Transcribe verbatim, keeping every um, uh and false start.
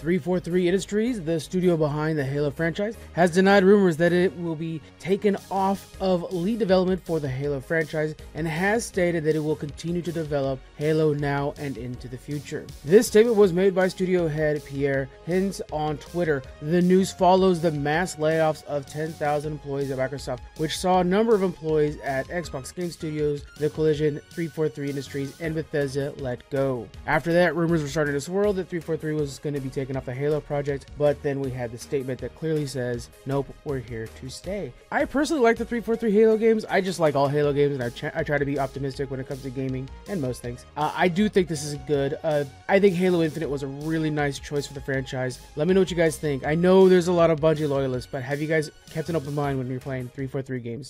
three forty-three Industries, the studio behind the Halo franchise, has denied rumors that it will be taken off of lead development for the Halo franchise and has stated that it will continue to develop Halo now and into the future. This statement was made by studio head Pierre Hintze on Twitter. The news follows the mass layoffs of ten thousand employees at Microsoft, which saw a number of employees at Xbox Game Studios, The Coalition, three forty-three Industries, and Bethesda let go. After that, rumors were starting to swirl that three forty-three was going to be taken off the Halo project, but then we had the statement that clearly says, nope, we're here to stay. I personally like the three forty-three Halo games. I just like all Halo games, and I, ch I try to be optimistic when it comes to gaming and most things. Uh, I do think this is good. Uh, I think Halo Infinite was a really nice choice for the franchise. Let me know what you guys think. I know there's a lot of Bungie loyalists, but have you guys kept an open mind when you're playing three forty-three games?